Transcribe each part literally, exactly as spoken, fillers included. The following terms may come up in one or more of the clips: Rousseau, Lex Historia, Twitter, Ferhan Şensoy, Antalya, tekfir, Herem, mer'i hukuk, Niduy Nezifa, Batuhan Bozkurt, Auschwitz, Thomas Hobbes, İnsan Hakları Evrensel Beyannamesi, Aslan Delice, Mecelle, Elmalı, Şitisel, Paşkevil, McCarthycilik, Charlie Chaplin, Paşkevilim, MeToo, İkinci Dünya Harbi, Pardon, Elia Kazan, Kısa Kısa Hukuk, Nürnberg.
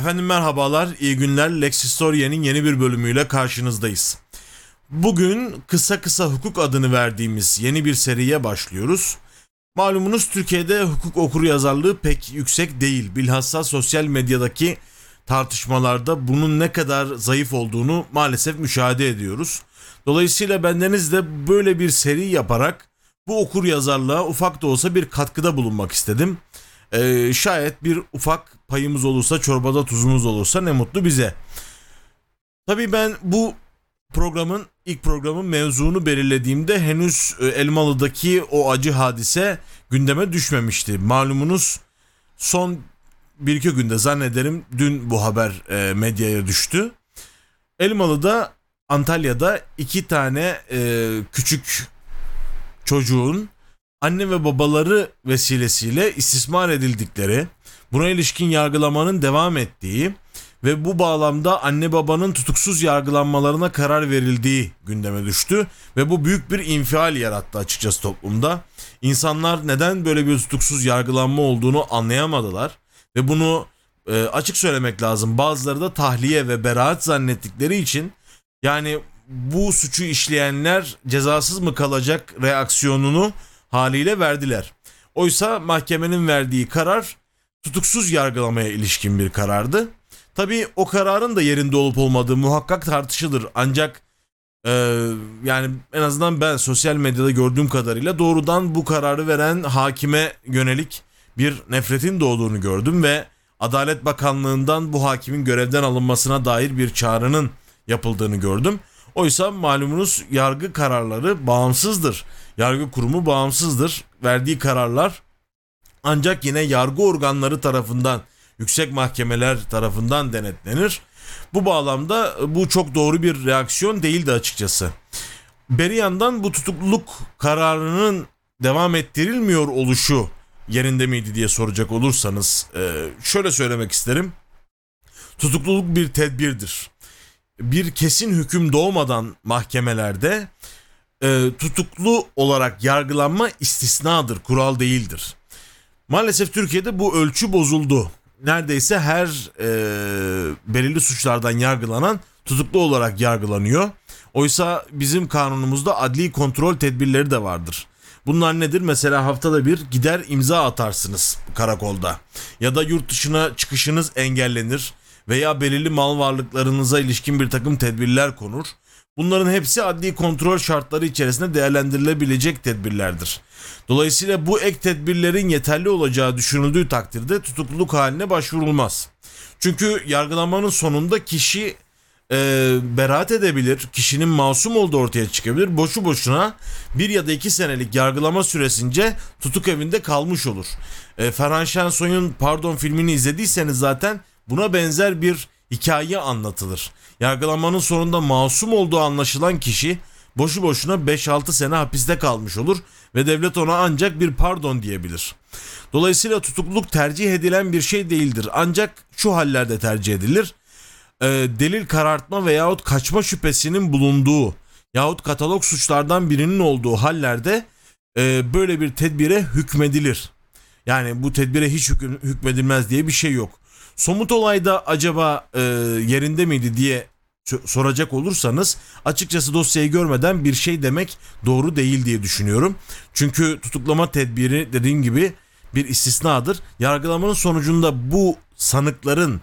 Efendim merhabalar, iyi günler. Lex Historia'nın yeni bir bölümüyle karşınızdayız. Bugün Kısa Kısa Hukuk adını verdiğimiz yeni bir seriye başlıyoruz. Malumunuz Türkiye'de hukuk okuryazarlığı pek yüksek değil. Bilhassa sosyal medyadaki tartışmalarda bunun ne kadar zayıf olduğunu maalesef müşahede ediyoruz. Dolayısıyla bendeniz de böyle bir seri yaparak bu okuryazarlığa ufak da olsa bir katkıda bulunmak istedim. Ee, şayet bir ufak payımız olursa, çorbada tuzumuz olursa ne mutlu bize. Tabii ben bu programın, ilk programın mevzunu belirlediğimde henüz Elmalı'daki o acı hadise gündeme düşmemişti. Malumunuz son bir iki günde zannederim dün bu haber medyaya düştü. Elmalı'da, Antalya'da iki tane küçük çocuğun anne ve babaları vesilesiyle istismar edildikleri, buna ilişkin yargılamanın devam ettiği ve bu bağlamda anne babanın tutuksuz yargılanmalarına karar verildiği gündeme düştü. Ve bu büyük bir infial yarattı açıkçası toplumda. İnsanlar neden böyle bir tutuksuz yargılanma olduğunu anlayamadılar. Ve bunu e, açık söylemek lazım. Bazıları da tahliye ve beraat zannettikleri için, yani bu suçu işleyenler cezasız mı kalacak reaksiyonunu haliyle verdiler. Oysa mahkemenin verdiği karar tutuksuz yargılamaya ilişkin bir karardı. Tabii o kararın da yerinde olup olmadığı muhakkak tartışılır. Ancak e, yani en azından ben sosyal medyada gördüğüm kadarıyla doğrudan bu kararı veren hakime yönelik bir nefretin doğduğunu gördüm ve Adalet Bakanlığı'ndan bu hakimin görevden alınmasına dair bir çağrının yapıldığını gördüm. Oysa malumunuz yargı kararları bağımsızdır. Yargı kurumu bağımsızdır. Verdiği kararlar ancak yine yargı organları tarafından, yüksek mahkemeler tarafından denetlenir. Bu bağlamda bu çok doğru bir reaksiyon değildi açıkçası. Beri yandan bu tutukluluk kararının devam ettirilmiyor oluşu yerinde miydi diye soracak olursanız şöyle söylemek isterim. Tutukluluk bir tedbirdir. Bir kesin hüküm doğmadan mahkemelerde tutuklu olarak yargılanma istisnadır, kural değildir. Maalesef Türkiye'de bu ölçü bozuldu. Neredeyse her e, belirli suçlardan yargılanan tutuklu olarak yargılanıyor. Oysa bizim kanunumuzda adli kontrol tedbirleri de vardır. Bunlar nedir? Mesela haftada bir gider imza atarsınız karakolda. Ya da yurt dışına çıkışınız engellenir veya belirli mal varlıklarınıza ilişkin bir takım tedbirler konur. Bunların hepsi adli kontrol şartları içerisinde değerlendirilebilecek tedbirlerdir. Dolayısıyla bu ek tedbirlerin yeterli olacağı düşünüldüğü takdirde tutukluluk haline başvurulmaz. Çünkü yargılamanın sonunda kişi e, beraat edebilir, kişinin masum olduğu ortaya çıkabilir. Boşu boşuna bir ya da iki senelik yargılama süresince tutuk evinde kalmış olur. E, Ferhan Şensoy'un Pardon filmini izlediyseniz zaten buna benzer bir hikaye anlatılır. Yargılamanın sonunda masum olduğu anlaşılan kişi boşu boşuna beş altı sene hapiste kalmış olur ve devlet ona ancak bir pardon diyebilir. Dolayısıyla tutukluluk tercih edilen bir şey değildir. Ancak şu hallerde tercih edilir. E, delil karartma veyahut kaçma şüphesinin bulunduğu yahut katalog suçlardan birinin olduğu hallerde e, böyle bir tedbire hükmedilir. Yani bu tedbire hiç hüküm, hükmedilmez diye bir şey yok. Somut olayda acaba e, yerinde miydi diye soracak olursanız açıkçası dosyayı görmeden bir şey demek doğru değil diye düşünüyorum. Çünkü tutuklama tedbiri dediğim gibi bir istisnadır. Yargılamanın sonucunda bu sanıkların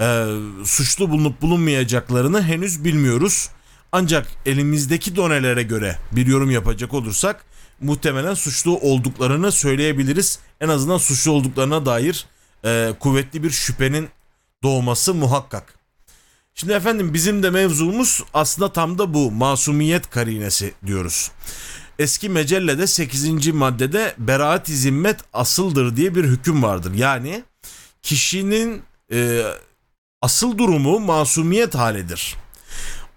e, suçlu bulunup bulunmayacaklarını henüz bilmiyoruz. Ancak elimizdeki donelere göre bir yorum yapacak olursak muhtemelen suçlu olduklarını söyleyebiliriz. En azından suçlu olduklarına dair Ee, kuvvetli bir şüphenin doğması muhakkak. Şimdi efendim bizim de mevzumuz aslında tam da bu masumiyet karinesi diyoruz. Eski mecellede sekizinci maddede beraat-i zimmet asıldır diye bir hüküm vardır. Yani kişinin e, asıl durumu masumiyet halidir.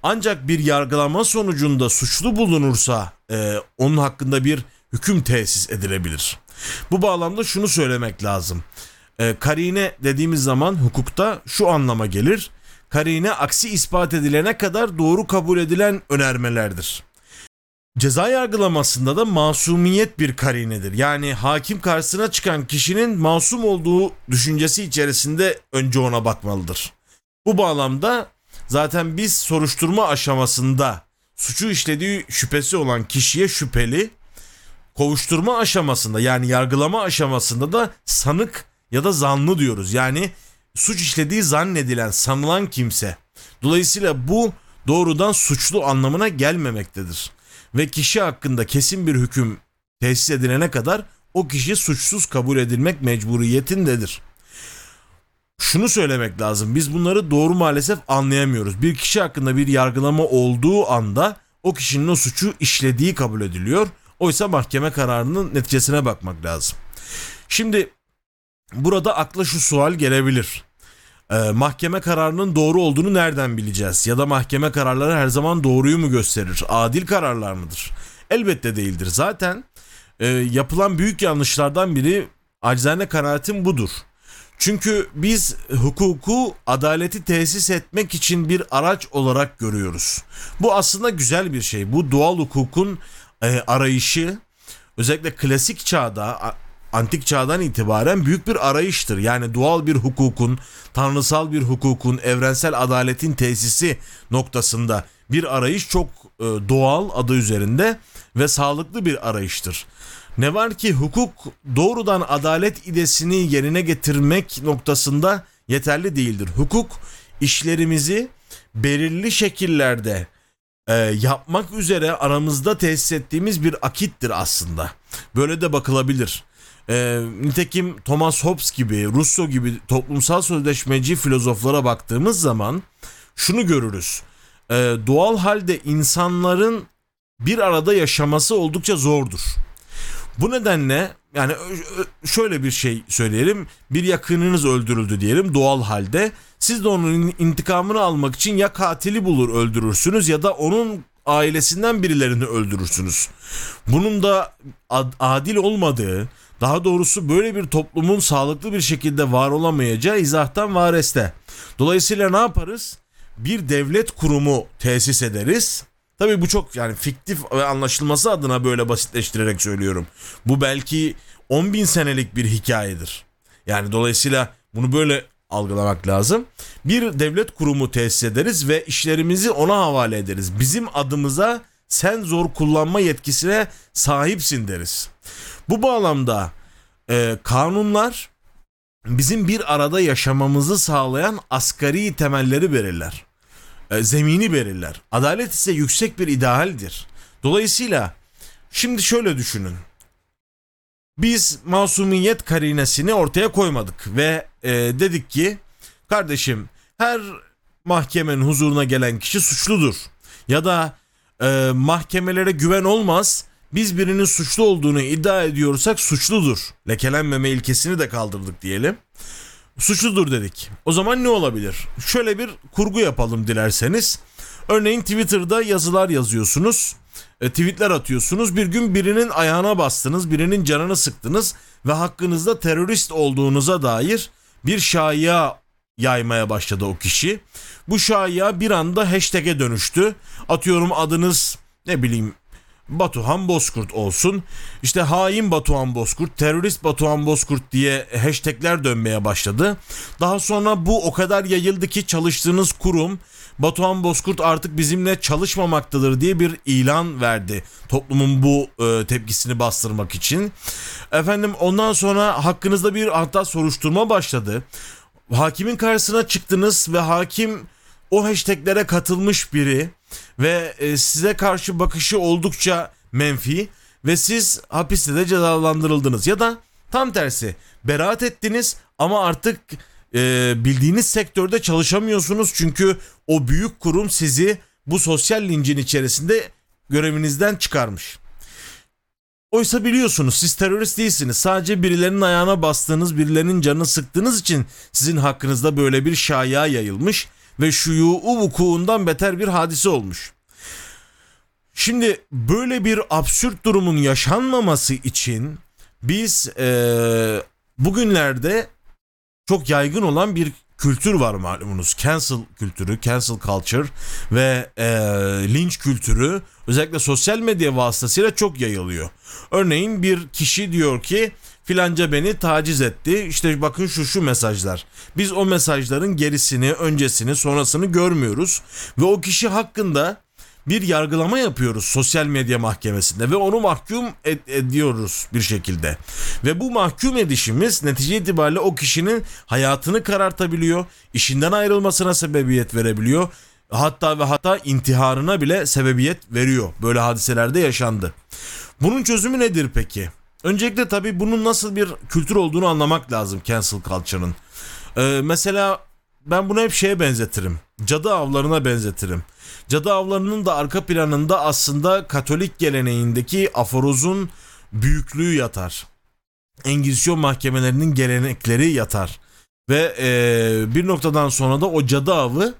Ancak bir yargılama sonucunda suçlu bulunursa e, onun hakkında bir hüküm tesis edilebilir. Bu bağlamda şunu söylemek lazım. Karine dediğimiz zaman hukukta şu anlama gelir. Karine aksi ispat edilene kadar doğru kabul edilen önermelerdir. Ceza yargılamasında da masumiyet bir karinedir. Yani hakim karşısına çıkan kişinin masum olduğu düşüncesi içerisinde önce ona bakmalıdır. Bu bağlamda zaten biz soruşturma aşamasında suçu işlediği şüphesi olan kişiye şüpheli, kovuşturma aşamasında yani yargılama aşamasında da sanık ya da zanlı diyoruz. Yani suç işlediği zannedilen, sanılan kimse. Dolayısıyla bu doğrudan suçlu anlamına gelmemektedir. Ve kişi hakkında kesin bir hüküm tesis edilene kadar o kişi suçsuz kabul edilmek mecburiyetindedir. Şunu söylemek lazım, biz bunları doğru maalesef anlayamıyoruz. Bir kişi hakkında bir yargılama olduğu anda o kişinin o suçu işlediği kabul ediliyor. Oysa mahkeme kararının neticesine bakmak lazım. Şimdi burada akla şu sual gelebilir. Ee, mahkeme kararının doğru olduğunu nereden bileceğiz? Ya da mahkeme kararları her zaman doğruyu mu gösterir? Adil kararlar mıdır? Elbette değildir. Zaten e, yapılan büyük yanlışlardan biri, acizane kanaatim budur. Çünkü biz hukuku adaleti tesis etmek için bir araç olarak görüyoruz. Bu aslında güzel bir şey. Bu doğal hukukun e, arayışı özellikle klasik çağda, antik çağdan itibaren büyük bir arayıştır. Yani doğal bir hukukun, tanrısal bir hukukun, evrensel adaletin tesisi noktasında bir arayış çok doğal, adı üzerinde, ve sağlıklı bir arayıştır. Ne var ki hukuk doğrudan adalet idesini yerine getirmek noktasında yeterli değildir. Hukuk işlerimizi belirli şekillerde E, yapmak üzere aramızda tesis ettiğimiz bir akittir aslında. Böyle de bakılabilir. E, nitekim Thomas Hobbes gibi, Rousseau gibi toplumsal sözleşmeci filozoflara baktığımız zaman şunu görürüz. E, doğal halde insanların bir arada yaşaması oldukça zordur. Bu nedenle yani şöyle bir şey söyleyelim. Bir yakınınız öldürüldü diyelim doğal halde. Siz de onun intikamını almak için ya katili bulur öldürürsünüz ya da onun ailesinden birilerini öldürürsünüz. Bunun da ad- adil olmadığı, daha doğrusu böyle bir toplumun sağlıklı bir şekilde var olamayacağı izahtan vareste. Dolayısıyla ne yaparız? Bir devlet kurumu tesis ederiz. Tabii bu çok yani fiktif ve anlaşılması adına böyle basitleştirerek söylüyorum. Bu belki on bin senelik bir hikayedir. Yani dolayısıyla bunu böyle algılamak lazım. Bir devlet kurumu tesis ederiz ve işlerimizi ona havale ederiz. Bizim adımıza sen zor kullanma yetkisine sahipsin deriz. Bu bağlamda e, kanunlar bizim bir arada yaşamamızı sağlayan asgari temelleri belirler. Zemini belirler. Adalet ise yüksek bir idealdir. Dolayısıyla şimdi şöyle düşünün. Biz masumiyet karinesini ortaya koymadık ve e, dedik ki kardeşim her mahkemenin huzuruna gelen kişi suçludur. Ya da e, mahkemelere güven olmaz. Biz birinin suçlu olduğunu iddia ediyorsak suçludur. Lekelenmeme ilkesini de kaldırdık diyelim. Suçludur dedik. O zaman ne olabilir? Şöyle bir kurgu yapalım dilerseniz. Örneğin Twitter'da yazılar yazıyorsunuz, tweetler atıyorsunuz. Bir gün birinin ayağına bastınız, birinin canını sıktınız ve hakkınızda terörist olduğunuza dair bir şaiya yaymaya başladı o kişi. Bu şaiya bir anda hashtag'e dönüştü. Atıyorum adınız ne bileyim Batuhan Bozkurt olsun, işte hain Batuhan Bozkurt, terörist Batuhan Bozkurt diye hashtagler dönmeye başladı. Daha sonra bu o kadar yayıldı ki çalıştığınız kurum Batuhan Bozkurt artık bizimle çalışmamaktadır diye bir ilan verdi toplumun bu e, tepkisini bastırmak için. Efendim ondan sonra hakkınızda bir hatta soruşturma başladı. Hakimin karşısına çıktınız ve hakim o hashtaglere katılmış biri ve size karşı bakışı oldukça menfi ve siz hapiste de cezalandırıldınız. Ya da tam tersi beraat ettiniz ama artık e, bildiğiniz sektörde çalışamıyorsunuz çünkü o büyük kurum sizi bu sosyal lincin içerisinde görevinizden çıkarmış. Oysa biliyorsunuz siz terörist değilsiniz, sadece birilerinin ayağına bastığınız, birilerinin canını sıktığınız için sizin hakkınızda böyle bir şaya yayılmış ve şuyu'u vukuundan beter bir hadise olmuş. Şimdi böyle bir absürt durumun yaşanmaması için biz ee, bugünlerde çok yaygın olan bir kültür var malumunuz. Cancel kültürü, cancel culture ve ee, linç kültürü özellikle sosyal medya vasıtasıyla çok yayılıyor. Örneğin bir kişi diyor ki filanca beni taciz etti. İşte bakın şu şu mesajlar. Biz o mesajların gerisini, öncesini, sonrasını görmüyoruz ve o kişi hakkında bir yargılama yapıyoruz sosyal medya mahkemesinde ve onu mahkum ed- ediyoruz bir şekilde. Ve bu mahkum edişimiz netice itibariyle o kişinin hayatını karartabiliyor, işinden ayrılmasına sebebiyet verebiliyor. Hatta ve hatta intiharına bile sebebiyet veriyor. Böyle hadiselerde yaşandı. Bunun çözümü nedir peki? Öncelikle tabii bunun nasıl bir kültür olduğunu anlamak lazım cancel culture'ın. Ee, mesela ben bunu hep şeye benzetirim. Cadı avlarına benzetirim. Cadı avlarının da arka planında aslında Katolik geleneğindeki aforozun büyüklüğü yatar. Engizisyon mahkemelerinin gelenekleri yatar. Ve e, bir noktadan sonra da o cadı avı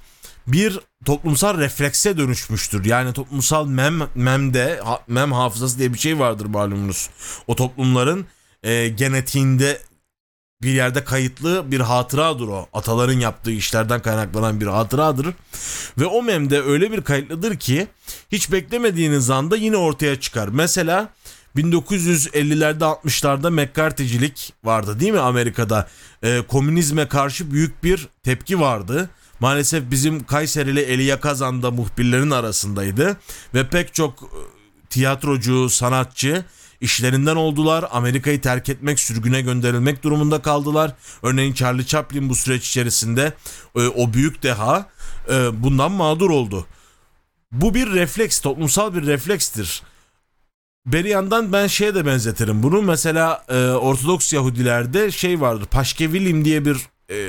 bir toplumsal reflekse dönüşmüştür. Yani toplumsal mem, memde, mem hafızası diye bir şey vardır malumunuz. O toplumların e, genetiğinde bir yerde kayıtlı bir hatıradır o. Ataların yaptığı işlerden kaynaklanan bir hatıradır. Ve o memde öyle bir kayıtlıdır ki hiç beklemediğiniz anda yine ortaya çıkar. Mesela bin dokuz yüz ellilerde altmışlarda McCarthycilik vardı değil mi Amerika'da? E, komünizme karşı büyük bir tepki vardı. Maalesef bizim Kayserili Elia Kazan da muhbirlerin arasındaydı ve pek çok tiyatrocu, sanatçı işlerinden oldular. Amerika'yı terk etmek, sürgüne gönderilmek durumunda kaldılar. Örneğin Charlie Chaplin bu süreç içerisinde o büyük deha bundan mağdur oldu. Bu bir refleks, toplumsal bir reflekstir. Bir yandan ben şeye de benzetirim bunu. Mesela Ortodoks Yahudilerde şey vardır, Paşkevilim diye bir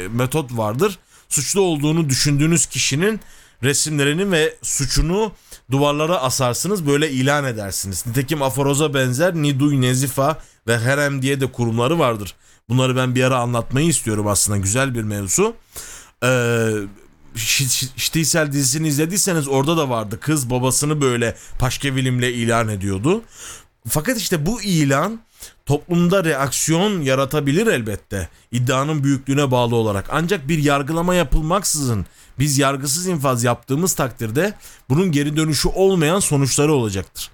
metot vardır. Suçlu olduğunu düşündüğünüz kişinin resimlerini ve suçunu duvarlara asarsınız, böyle ilan edersiniz. Nitekim aforoza benzer Niduy Nezifa ve Herem diye de kurumları vardır. Bunları ben bir ara anlatmayı istiyorum aslında, güzel bir mevzu. Ee, Şitisel dizisini izlediyseniz orada da vardı, kız babasını böyle Paşkevilimle ilan ediyordu. Fakat işte bu ilan toplumda reaksiyon yaratabilir elbette, iddianın büyüklüğüne bağlı olarak. Ancak bir yargılama yapılmaksızın biz yargısız infaz yaptığımız takdirde bunun geri dönüşü olmayan sonuçları olacaktır.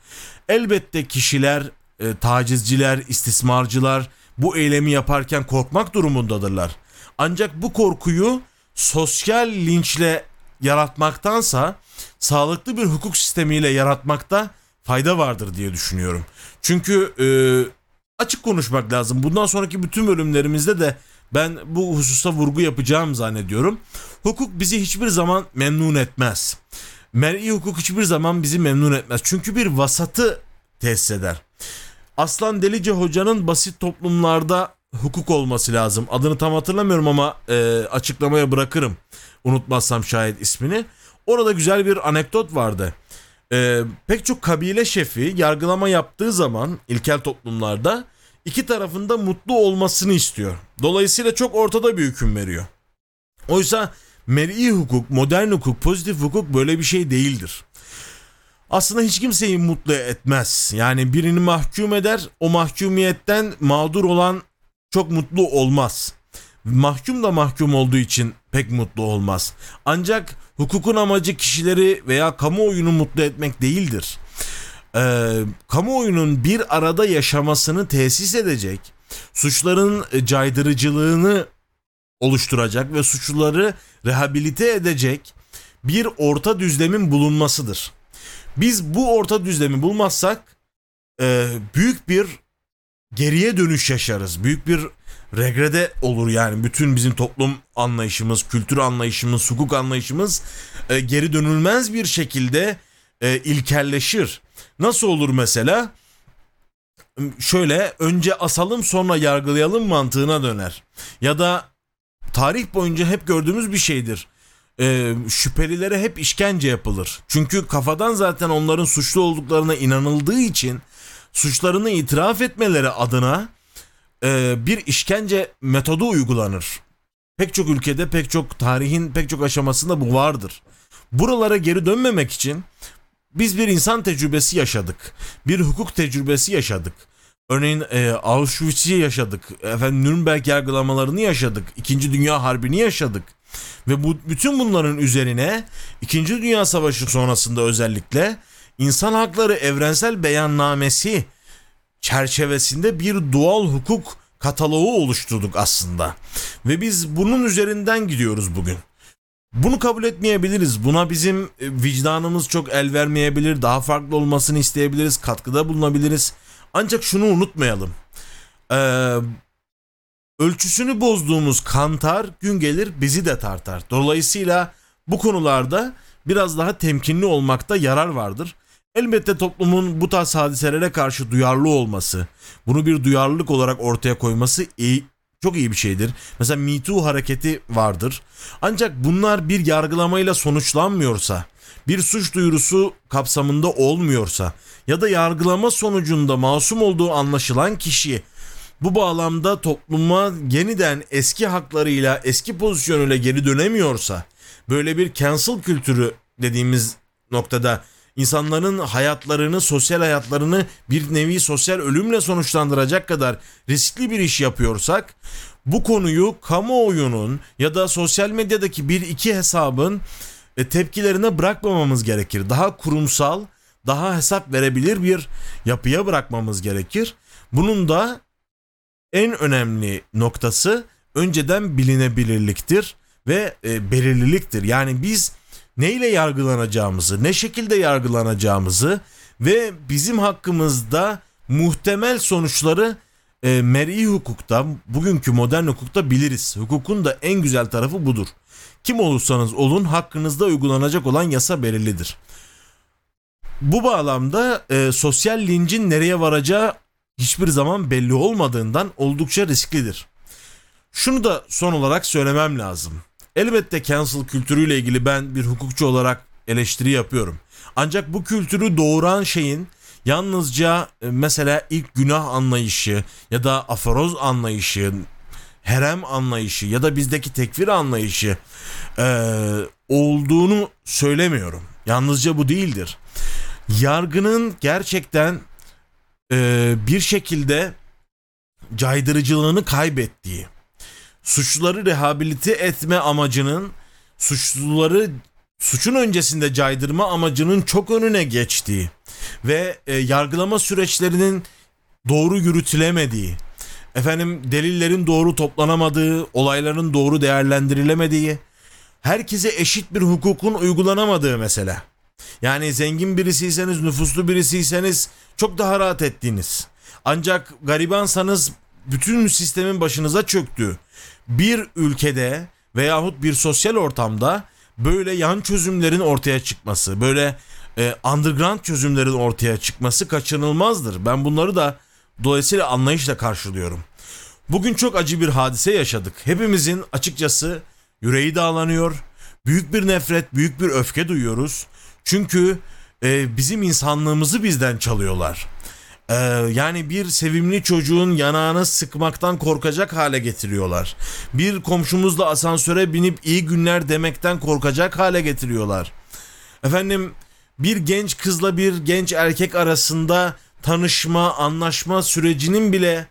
Elbette kişiler, e, tacizciler, istismarcılar bu eylemi yaparken korkmak durumundadırlar. Ancak bu korkuyu sosyal linçle yaratmaktansa sağlıklı bir hukuk sistemiyle yaratmakta fayda vardır diye düşünüyorum. Çünkü e, açık konuşmak lazım. Bundan sonraki bütün bölümlerimizde de ben bu hususta vurgu yapacağım zannediyorum. Hukuk bizi hiçbir zaman memnun etmez. Mer'i hukuk hiçbir zaman bizi memnun etmez. Çünkü bir vasatı tesis eder. Aslan Delice hocanın basit toplumlarda hukuk olması lazım. Adını tam hatırlamıyorum ama e, açıklamaya bırakırım. Unutmazsam şayet ismini. Orada güzel bir anekdot vardı. Ee, pek çok kabile şefi yargılama yaptığı zaman ilkel toplumlarda iki tarafında mutlu olmasını istiyor. Dolayısıyla çok ortada bir hüküm veriyor. Oysa mer'i hukuk, modern hukuk, pozitif hukuk böyle bir şey değildir. Aslında hiç kimseyi mutlu etmez. Yani birini mahkum eder, o mahkumiyetten mağdur olan çok mutlu olmaz. Mahkum da mahkum olduğu için pek mutlu olmaz. Ancak hukukun amacı kişileri veya kamuoyunu mutlu etmek değildir. Ee, kamuoyunun bir arada yaşamasını tesis edecek, suçların caydırıcılığını oluşturacak ve suçluları rehabilite edecek bir orta düzlemin bulunmasıdır. Biz bu orta düzlemi bulmazsak e, büyük bir geriye dönüş yaşarız. Büyük bir regrede olur yani. Bütün bizim toplum anlayışımız, kültür anlayışımız, hukuk anlayışımız e, geri dönülmez bir şekilde e, ilkelleşir. Nasıl olur mesela? Şöyle, önce asalım sonra yargılayalım mantığına döner. Ya da tarih boyunca hep gördüğümüz bir şeydir. E, şüphelilere hep işkence yapılır. Çünkü kafadan zaten onların suçlu olduklarına inanıldığı için suçlarını itiraf etmeleri adına bir işkence metodu uygulanır. Pek çok ülkede, pek çok tarihin, pek çok aşamasında bu vardır. Buralara geri dönmemek için biz bir insan tecrübesi yaşadık. Bir hukuk tecrübesi yaşadık. Örneğin e, Auschwitz'i yaşadık. Efendim, Nürnberg yargılamalarını yaşadık. İkinci Dünya Harbi'ni yaşadık. Ve bu, bütün bunların üzerine İkinci Dünya Savaşı sonrasında özellikle İnsan Hakları Evrensel Beyannamesi çerçevesinde bir doğal hukuk kataloğu oluşturduk aslında. Ve biz bunun üzerinden gidiyoruz bugün. Bunu kabul etmeyebiliriz. Buna bizim vicdanımız çok el vermeyebilir. Daha farklı olmasını isteyebiliriz. Katkıda bulunabiliriz. Ancak şunu unutmayalım. Ee, ölçüsünü bozduğumuz kantar gün gelir bizi de tartar. Dolayısıyla bu konularda biraz daha temkinli olmakta yarar vardır. Elbette toplumun bu tarz hadiselere karşı duyarlı olması, bunu bir duyarlılık olarak ortaya koyması iyi, çok iyi bir şeydir. Mesela MeToo hareketi vardır. Ancak bunlar bir yargılamayla sonuçlanmıyorsa, bir suç duyurusu kapsamında olmuyorsa ya da yargılama sonucunda masum olduğu anlaşılan kişi bu bağlamda topluma yeniden eski haklarıyla, eski pozisyonuyla geri dönemiyorsa, böyle bir cancel kültürü dediğimiz noktada insanların hayatlarını, sosyal hayatlarını bir nevi sosyal ölümle sonuçlandıracak kadar riskli bir iş yapıyorsak, bu konuyu kamuoyunun ya da sosyal medyadaki bir iki hesabın tepkilerine bırakmamamız gerekir. Daha kurumsal, daha hesap verebilir bir yapıya bırakmamız gerekir. Bunun da en önemli noktası önceden bilinebilirliktir ve belirliliktir. Yani biz neyle yargılanacağımızı, ne şekilde yargılanacağımızı ve bizim hakkımızda muhtemel sonuçları e, mer'i hukukta, bugünkü modern hukukta biliriz. Hukukun da en güzel tarafı budur. Kim olursanız olun hakkınızda uygulanacak olan yasa belirlidir. Bu bağlamda e, sosyal lincin nereye varacağı hiçbir zaman belli olmadığından oldukça risklidir. Şunu da son olarak söylemem lazım. Elbette cancel kültürüyle ilgili ben bir hukukçu olarak eleştiri yapıyorum. Ancak bu kültürü doğuran şeyin yalnızca mesela ilk günah anlayışı ya da aforoz anlayışı, herem anlayışı ya da bizdeki tekfir anlayışı e, olduğunu söylemiyorum. Yalnızca bu değildir. Yargının gerçekten e, bir şekilde caydırıcılığını kaybettiği, suçluları rehabilite etme amacının, suçluları suçun öncesinde caydırma amacının çok önüne geçtiği ve e, yargılama süreçlerinin doğru yürütülemediği, efendim delillerin doğru toplanamadığı, olayların doğru değerlendirilemediği, herkese eşit bir hukukun uygulanamadığı mesela. Yani zengin birisiyseniz, nüfuslu birisiyseniz çok daha rahat ettiğiniz, ancak garibansanız bütün sistemin başınıza çöktüğü bir ülkede veyahut bir sosyal ortamda böyle yan çözümlerin ortaya çıkması, böyle e, underground çözümlerin ortaya çıkması kaçınılmazdır. Ben bunları da dolayısıyla anlayışla karşılıyorum. Bugün çok acı bir hadise yaşadık. Hepimizin açıkçası yüreği dağlanıyor. Büyük bir nefret, büyük bir öfke duyuyoruz. Çünkü e, bizim insanlığımızı bizden çalıyorlar. Ee, yani bir sevimli çocuğun yanağını sıkmaktan korkacak hale getiriyorlar. Bir komşumuzla asansöre binip iyi günler demekten korkacak hale getiriyorlar. Efendim bir genç kızla bir genç erkek arasında tanışma, anlaşma sürecinin bile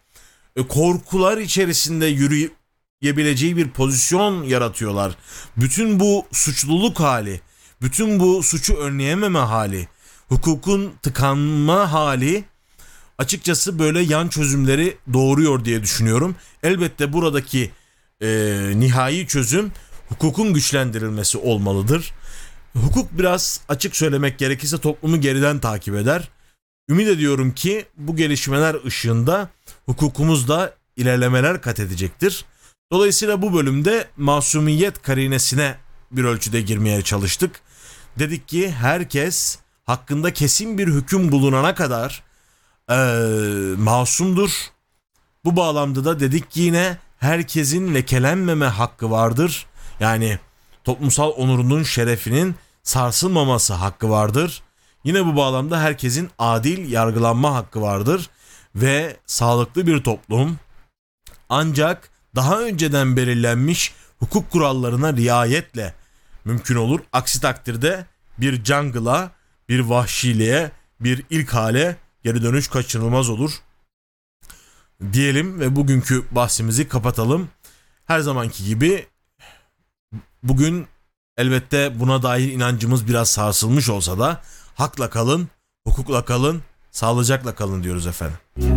e, korkular içerisinde yürüyebileceği bir pozisyon yaratıyorlar. Bütün bu suçluluk hali, bütün bu suçu önleyememe hali, hukukun tıkanma hali açıkçası böyle yan çözümleri doğuruyor diye düşünüyorum. Elbette buradaki e, nihai çözüm hukukun güçlendirilmesi olmalıdır. Hukuk biraz açık söylemek gerekirse toplumu geriden takip eder. Ümit ediyorum ki bu gelişmeler ışığında hukukumuz da ilerlemeler kat edecektir. Dolayısıyla bu bölümde masumiyet karinesine bir ölçüde girmeye çalıştık. Dedik ki herkes hakkında kesin bir hüküm bulunana kadar Ee, masumdur. Bu bağlamda da dedik ki yine herkesin lekelenmeme hakkı vardır. Yani toplumsal onurunun, şerefinin sarsılmaması hakkı vardır. Yine bu bağlamda herkesin adil yargılanma hakkı vardır. Ve sağlıklı bir toplum ancak daha önceden belirlenmiş hukuk kurallarına riayetle mümkün olur. Aksi takdirde bir jungle'a, bir vahşiliğe, bir ilk hale geri dönüş kaçınılmaz olur diyelim ve bugünkü bahsimizi kapatalım. Her zamanki gibi bugün elbette buna dair inancımız biraz sarsılmış olsa da Hakla kalın, hukukla kalın, sağlıcakla kalın diyoruz efendim.